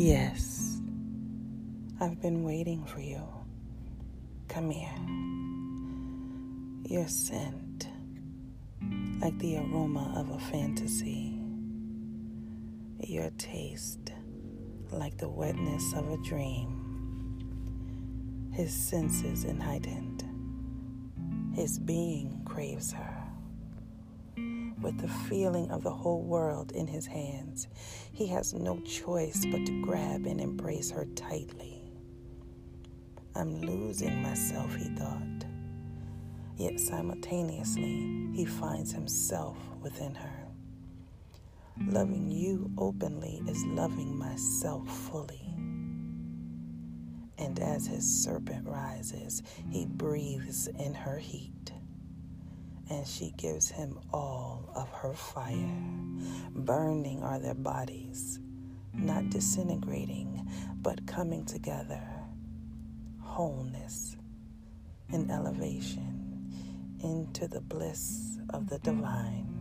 Yes, I've been waiting for you. Come here. Your scent, like the aroma of a fantasy. Your taste, like the wetness of a dream. His senses enlightened. His being craves her. With the feeling of the whole world in his hands, he has no choice but to grab and embrace her tightly. I'm losing myself, he thought. Yet simultaneously, he finds himself within her. Loving you openly is loving myself fully. And as his serpent rises, he breathes in her heat. And she gives him all of her fire. Burning are their bodies, not disintegrating, but coming together. Wholeness and elevation into the bliss of the divine.